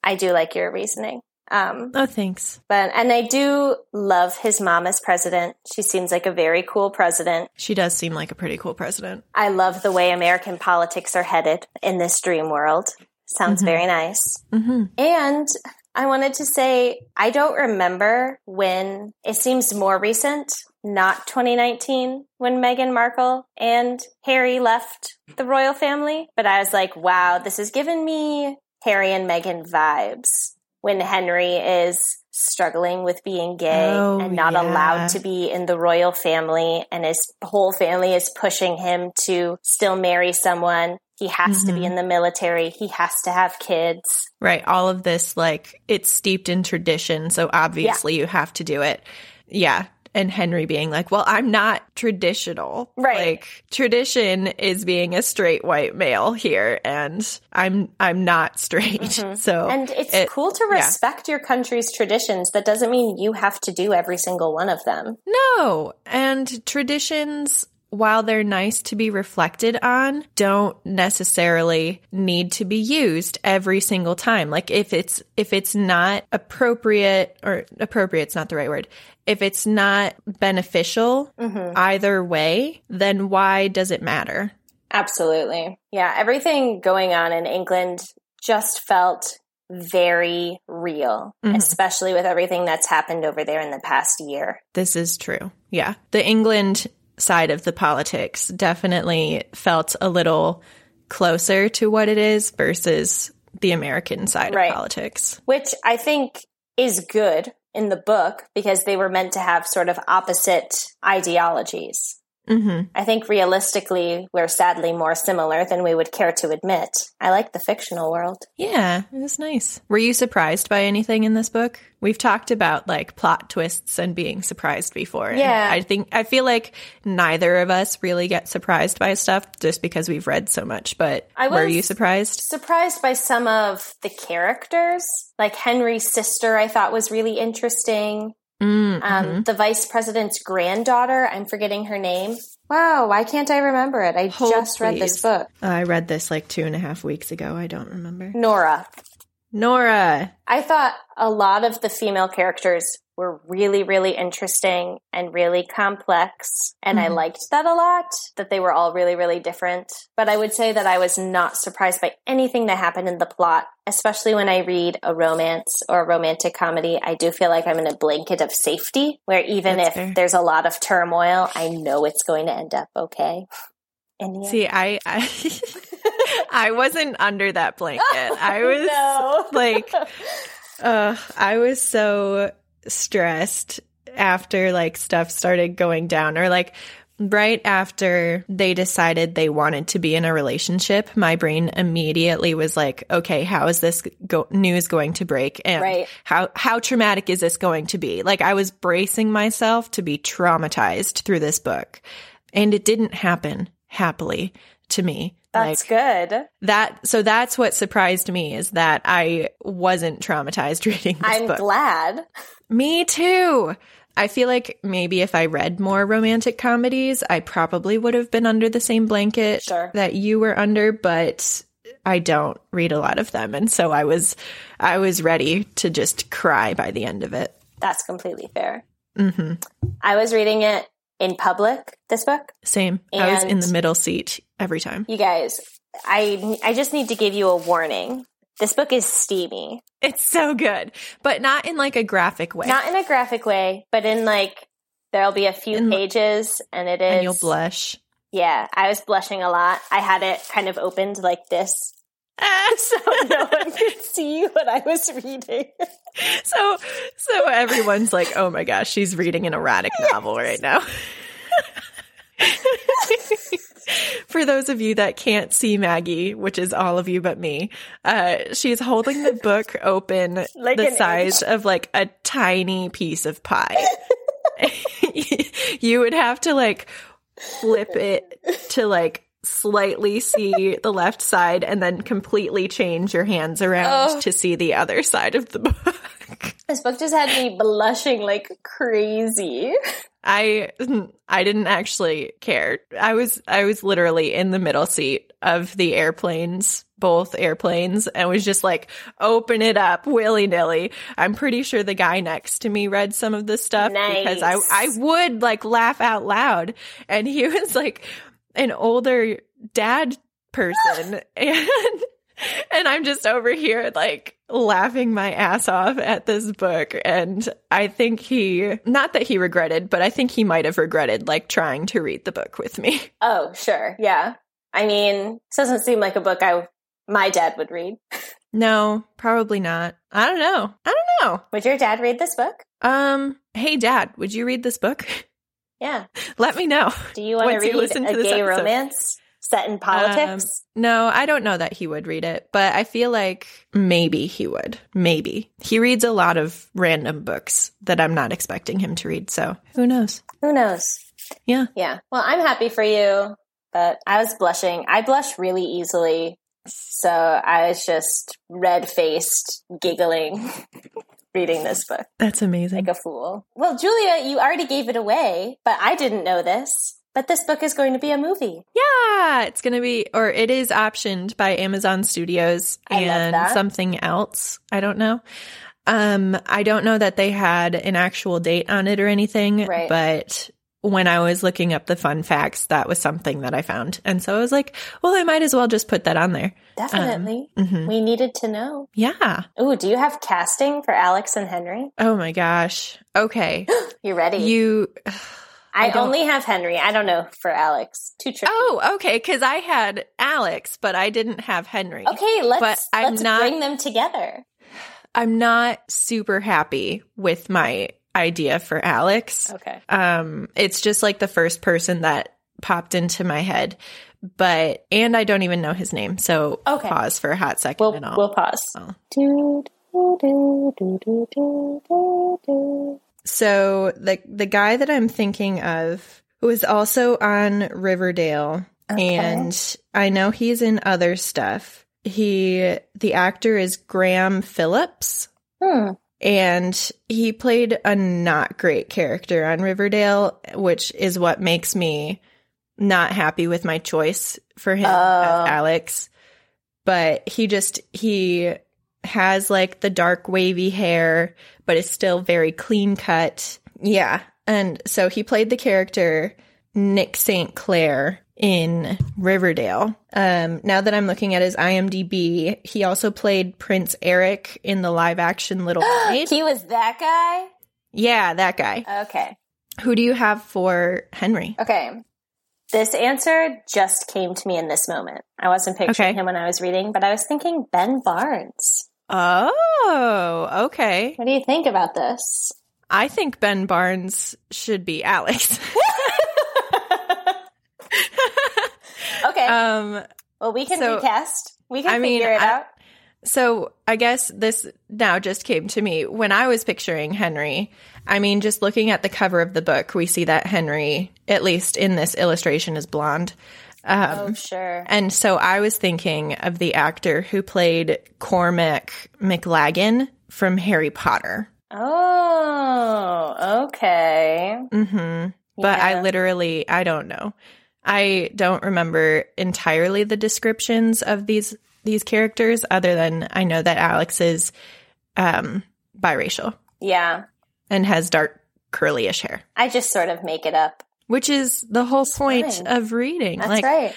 I do like your reasoning. Um, oh, thanks. But and I do love his mom as president. She seems like a very cool president. She does seem like a pretty cool president. I love the way American politics are headed in this dream world. Sounds mm-hmm. very nice. Mm-hmm. And I wanted to say, I don't remember when, it seems more recent, not twenty nineteen, when Meghan Markle and Harry left the royal family. But I was like, wow, this has given me... Harry and Meghan vibes when Henry is struggling with being gay oh, and not yeah. allowed to be in the royal family, and his whole family is pushing him to still marry someone. He has mm-hmm. to be in the military. He has to have kids. Right. All of this, like, it's steeped in tradition, so obviously yeah. you have to do it. Yeah. And Henry being like, well, I'm not traditional. Right. Like, tradition is being a straight white male here, and I'm I'm not straight. Mm-hmm. So And it's it, cool to respect yeah. your country's traditions. That doesn't mean you have to do every single one of them. No. And traditions, while they're nice to be reflected on, don't necessarily need to be used every single time. Like, if it's if it's not appropriate, or appropriate's not the right word. If it's not beneficial mm-hmm. either way, then why does it matter? Absolutely. Yeah, everything going on in England just felt very real, mm-hmm. especially with everything that's happened over there in the past year. This is true. Yeah. The England side of the politics definitely felt a little closer to what it is versus the American side right. of politics. Which I think is good in the book because they were meant to have sort of opposite ideologies. Mm-hmm. I think realistically, we're sadly more similar than we would care to admit. I like the fictional world. Yeah, it was nice. Were you surprised by anything in this book? We've talked about like plot twists and being surprised before. And yeah. I think I feel like neither of us really get surprised by stuff just because we've read so much. But I was were you surprised? Surprised by some of the characters. Like Henry's sister, I thought was really interesting. Mm, um, mm-hmm. The vice president's granddaughter. I'm forgetting her name. Wow, why can't I remember it? I Hold just please. read this book. Uh, I read this like two and a half weeks ago. I don't remember. Nora. Nora. I thought a lot of the female characters were really, really interesting and really complex. And mm-hmm. I liked that a lot, that they were all really, really different. But I would say that I was not surprised by anything that happened in the plot, especially when I read a romance or a romantic comedy. I do feel like I'm in a blanket of safety, where even That's if fair. there's a lot of turmoil, I know it's going to end up okay. See, I I, I wasn't under that blanket. Oh, I was no. like, uh, I was so stressed after like stuff started going down, or like right after they decided they wanted to be in a relationship. My brain immediately was like, okay, how is this go- news going to break? And right. how, how traumatic is this going to be? Like I was bracing myself to be traumatized through this book, and it didn't happen. Happily to me. That's like, good. That so that's what surprised me, is that I wasn't traumatized reading this I'm book. I'm glad. Me too. I feel like maybe if I read more romantic comedies, I probably would have been under the same blanket sure. that you were under, but I don't read a lot of them, and so I was I was ready to just cry by the end of it. That's completely fair. Mm-hmm. I was reading it in public, this book. Same. And I was in the middle seat every time. You guys, I I just need to give you a warning. This book is steamy. It's so good, but not in like a graphic way. Not in a graphic way, but in like there'll be a few in, pages and it is. And you'll blush. Yeah, I was blushing a lot. I had it kind of opened like this. So no one could see what I was reading. So so everyone's like, oh my gosh, she's reading an erotic novel yes. right now. For those of you that can't see Maggie, which is all of you but me, uh, she's holding the book open like the size inch. of like a tiny piece of pie. You would have to like flip it to like slightly see the left side and then completely change your hands around oh. to see the other side of the book. This book just had me blushing like crazy. I I didn't actually care. I was I was literally in the middle seat of the airplanes, both airplanes, and was just like, open it up willy-nilly. I'm pretty sure the guy next to me read some of this stuff nice. because I I would like laugh out loud, and he was like an older dad person, and and I'm just over here like laughing my ass off at this book. And I think he, not that he regretted, but I think he might have regretted like trying to read the book with me. Oh, sure. Yeah. I mean, this doesn't seem like a book I my dad would read. No, probably not. I don't know. I don't know. Would your dad read this book? Um, hey dad, would you read this book? Yeah. Let me know. Do you want to read a gay episode. romance set in politics? Um, no, I don't know that he would read it, but I feel like maybe he would. Maybe. He reads a lot of random books that I'm not expecting him to read, so who knows? Who knows? Yeah. Yeah. Well, I'm happy for you, but I was blushing. I blush really easily, so I was just red-faced, giggling. Reading this book. That's amazing. Like a fool. Well, Julia, you already gave it away, but I didn't know this. But this book is going to be a movie. Yeah, it's going to be, or it is optioned by Amazon Studios and something else. I don't know. Um, I don't know that they had an actual date on it or anything, right. but when I was looking up the fun facts, that was something that I found. And so I was like, well, I might as well just put that on there. Definitely. Um, mm-hmm. We needed to know. Yeah. Ooh, do you have casting for Alex and Henry? Oh, my gosh. Okay. You're ready. You... I, I only have Henry. I don't know for Alex. Too tricky. Oh, okay. Because I had Alex, but I didn't have Henry. Okay, let's, but I'm let's not, bring them together. I'm not super happy with my idea for Alex. Okay. Um, it's just like the first person that popped into my head. But and I don't even know his name, so okay. Pause for a hot second. We'll, and I'll, we'll pause. I'll. So the the guy that I'm thinking of was also on Riverdale, okay. And I know he's in other stuff. He the actor is Graham Phillips, hmm. and he played a not great character on Riverdale, which is what makes me. Not happy with my choice for him, uh, Alex, but he just, he has like the dark wavy hair, but is still very clean cut. Yeah. And so he played the character Nick Saint Clair in Riverdale. Um, now that I'm looking at his I M D B, he also played Prince Eric in the live action Little Mermaid. He was that guy? Yeah, that guy. Okay. Who do you have for Henry? Okay. This answer just came to me in this moment. I wasn't picturing okay. him when I was reading, but I was thinking Ben Barnes. Oh, okay. What do you think about this? I think Ben Barnes should be Alex. Okay. Um, well, we can so, recast. We can I figure mean, it I, out. So I guess this now just came to me. When I was picturing Henry, I mean, just looking at the cover of the book, we see that Henry, at least in this illustration, is blonde. Um, oh, sure. And so I was thinking of the actor who played Cormac McLaggen from Harry Potter. Oh, okay. Mm-hmm. Yeah. But I literally, I don't know. I don't remember entirely the descriptions of these these characters, other than I know that Alex is um, biracial. Yeah. And has dark, curly-ish hair. I just sort of make it up. Which is the whole it's point fine. Of reading. That's like, right.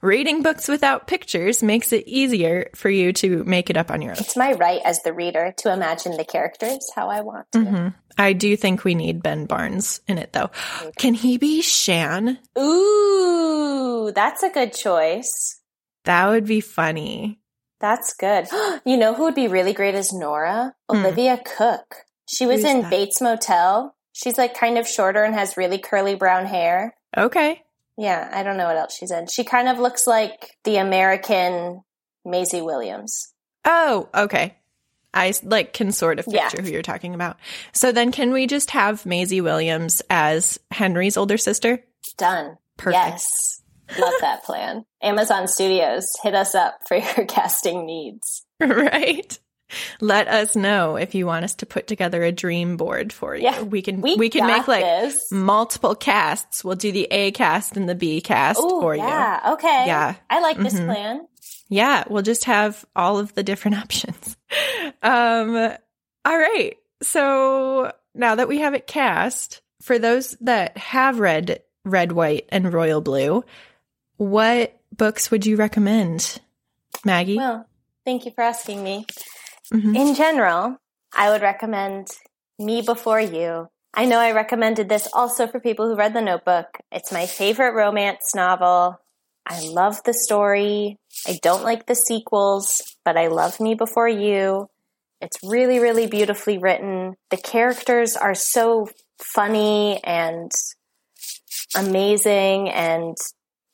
Reading books without pictures makes it easier for you to make it up on your own. It's my right as the reader to imagine the characters how I want to. Mm-hmm. I do think we need Ben Barnes in it, though. Okay. Can he be Shan? Ooh, that's a good choice. That would be funny. That's good. You know who would be really great as Nora? Mm. Olivia Cooke. She was Who's in that? Bates Motel. She's like kind of shorter and has really curly brown hair. Okay. Yeah, I don't know what else she's in. She kind of looks like the American Maisie Williams. Oh, okay. I like can sort of picture yeah. who you're talking about. So then can we just have Maisie Williams as Henry's older sister? Done. Perfect. Yes. Love that plan. Amazon Studios, hit us up for your casting needs. Right. Let us know if you want us to put together a dream board for you. Yeah, we can we, we can make like this. Multiple casts. We'll do the A cast and the B cast Ooh, for yeah. you. Yeah, okay. Yeah. I like mm-hmm. this plan. Yeah, we'll just have all of the different options. Um all right. So now that we have it cast, for those that have read Red, White, and Royal Blue, what books would you recommend, Maggie? Well, thank you for asking me. Mm-hmm. In general, I would recommend Me Before You. I know I recommended this also for people who read The Notebook. It's my favorite romance novel. I love the story. I don't like the sequels, but I love Me Before You. It's really, really beautifully written. The characters are so funny and amazing and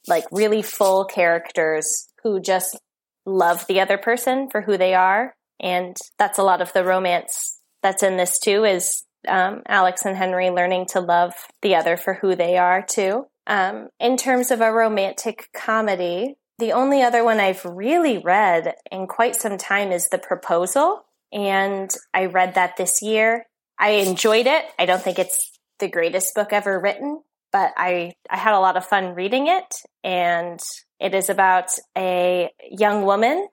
like really full characters who just love the other person for who they are. And that's a lot of the romance that's in this, too, is um, Alex and Henry learning to love the other for who they are, too. Um, in terms of a romantic comedy, the only other one I've really read in quite some time is The Proposal. And I read that this year. I enjoyed it. I don't think it's the greatest book ever written, but I, I had a lot of fun reading it. And it is about a young woman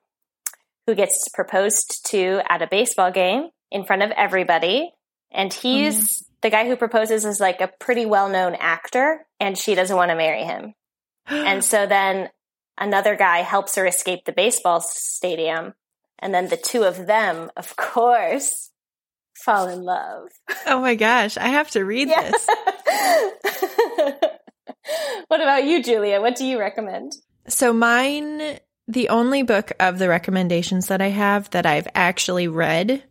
who gets proposed to at a baseball game in front of everybody. And he's mm-hmm. the guy who proposes is like a pretty well-known actor, and she doesn't want to marry him. And so then another guy helps her escape the baseball stadium. And then the two of them, of course, fall in love. Oh my gosh, I have to read yeah. this. What about you, Julia? What do you recommend? So mine, the only book of the recommendations that I have that I've actually read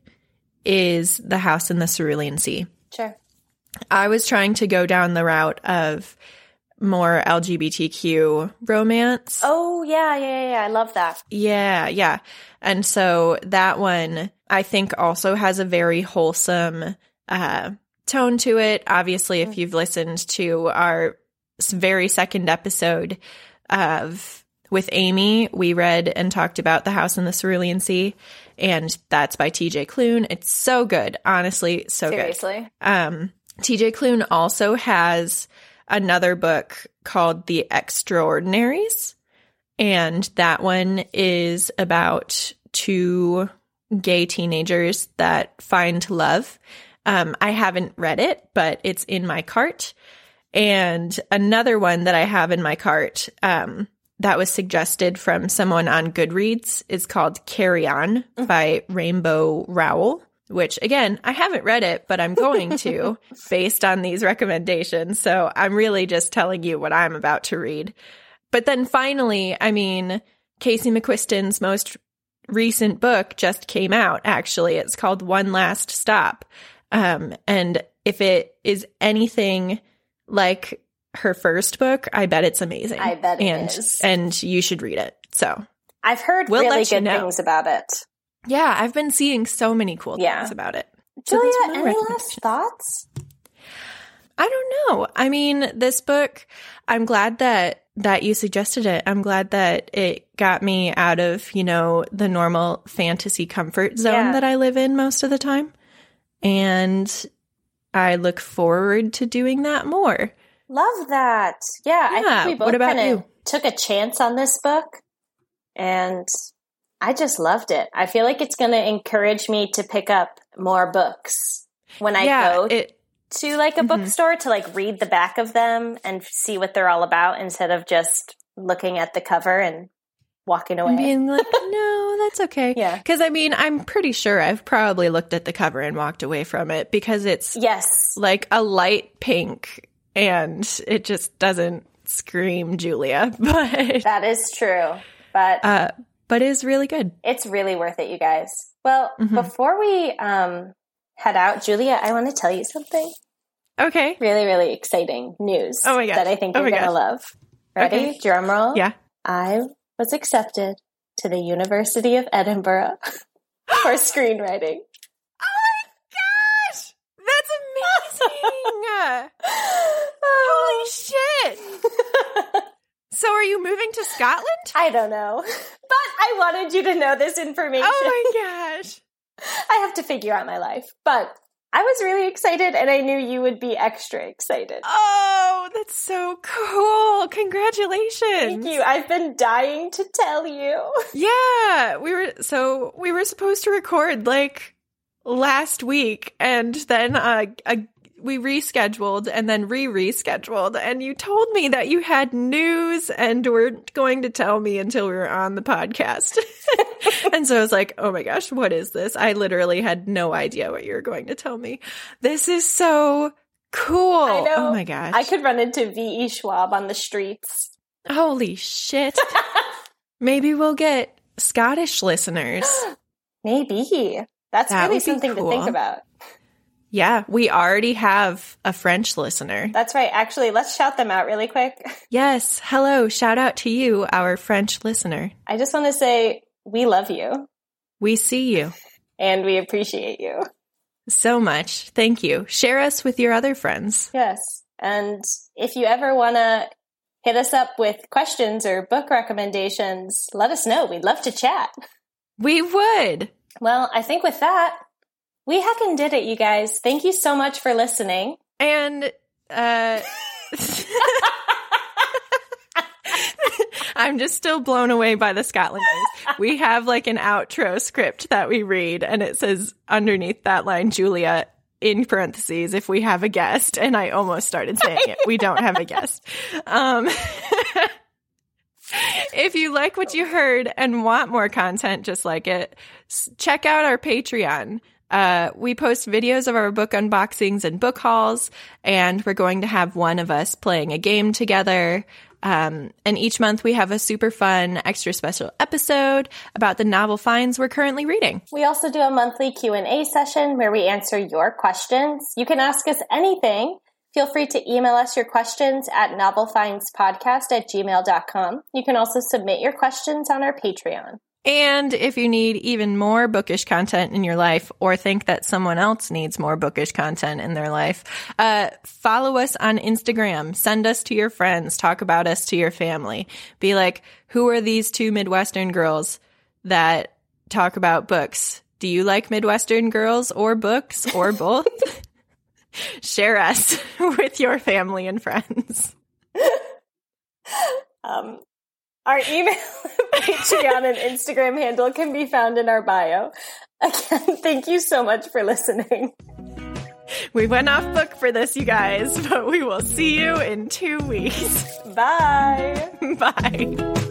is The House in the Cerulean Sea. Sure. I was trying to go down the route of more L G B T Q romance. Oh, yeah, yeah, yeah. I love that. Yeah, yeah. And so that one, I think, also has a very wholesome uh, tone to it. Obviously, if you've listened to our very second episode of with Amy, we read and talked about The House in the Cerulean Sea, and that's by T J Klune. It's so good. Honestly, so Seriously. good. Um, T J Klune also has another book called The Extraordinaries, and that one is about two gay teenagers that find love. Um, I haven't read it, but it's in my cart. And another one that I have in my cart um, that was suggested from someone on Goodreads is called Carry On mm-hmm. by Rainbow Rowell, which, again, I haven't read it, but I'm going to based on these recommendations. So I'm really just telling you what I'm about to read. But then finally, I mean, Casey McQuiston's most recent book just came out, actually. It's called One Last Stop. Um, and if it is anything like her first book, I bet it's amazing. I bet it and, is. And you should read it. So I've heard we'll really good you know. things about it. Yeah, I've been seeing so many cool yeah. things about it. Julia, so any last thoughts? I don't know. I mean, this book, I'm glad that that you suggested it. I'm glad that it got me out of, you know, the normal fantasy comfort zone yeah. that I live in most of the time. And I look forward to doing that more. Love that. Yeah, yeah. I think we both kind of took a chance on this book, and I just loved it. I feel like it's going to encourage me to pick up more books when I yeah, go it, to like a mm-hmm. bookstore to like read the back of them and see what they're all about instead of just looking at the cover and walking away. Being like, no, that's okay. Yeah. Because I mean, I'm pretty sure I've probably looked at the cover and walked away from it because it's yes, like a light pink and it just doesn't scream Julia. But that is true. But uh, But it is really good. It's really worth it, you guys. Well, mm-hmm. before we um, head out, Julia, I want to tell you something. Okay. Really, really exciting news oh my gosh. that I think oh you're going to love. Ready? Okay. Drum roll. Yeah. I was accepted to the University of Edinburgh for screenwriting. Oh my gosh! That's amazing! Holy shit! So are you moving to Scotland? I don't know. But I wanted you to know this information. Oh my gosh. I have to figure out my life. But I was really excited and I knew you would be extra excited. Oh, that's so cool. Congratulations. Thank you. I've been dying to tell you. Yeah. We were so we were supposed to record like last week and then uh, a we rescheduled and then re-rescheduled, and you told me that you had news and weren't going to tell me until we were on the podcast. And so I was like, oh my gosh, what is this? I literally had no idea what you were going to tell me. This is so cool. I know. Oh my gosh. I could run into V E Schwab on the streets. Holy shit. Maybe we'll get Scottish listeners. Maybe. That's that really something cool. to think about. Yeah, we already have a French listener. That's right. Actually, let's shout them out really quick. Yes. Hello. Shout out to you, our French listener. I just want to say we love you. We see you. And we appreciate you. So much. Thank you. Share us with your other friends. Yes. And if you ever want to hit us up with questions or book recommendations, let us know. We'd love to chat. We would. Well, I think with that, we heckin' did it, you guys. Thank you so much for listening. And, uh... I'm just still blown away by the Scotland news. We have, like, an outro script that we read, and it says underneath that line, Julia, in parentheses, if we have a guest. And I almost started saying it. We don't have a guest. Um... If you like what you heard and want more content just like it, check out our Patreon. Uh, we post videos of our book unboxings and book hauls, and we're going to have one of us playing a game together. Um, and each month we have a super fun extra special episode about the novel finds we're currently reading. We also do a monthly Q and A session where we answer your questions. You can ask us anything. Feel free to email us your questions at novelfindspodcast at gmail dot com. You can also submit your questions on our Patreon. And if you need even more bookish content in your life, or think that someone else needs more bookish content in their life, uh, follow us on Instagram. Send us to your friends. Talk about us to your family. Be like, who are these two Midwestern girls that talk about books? Do you like Midwestern girls or books or both? Share us with your family and friends. Um. Our email, Patreon, and Instagram handle can be found in our bio. Again, thank you so much for listening. We went off book for this, you guys, but we will see you in two weeks. Bye. Bye.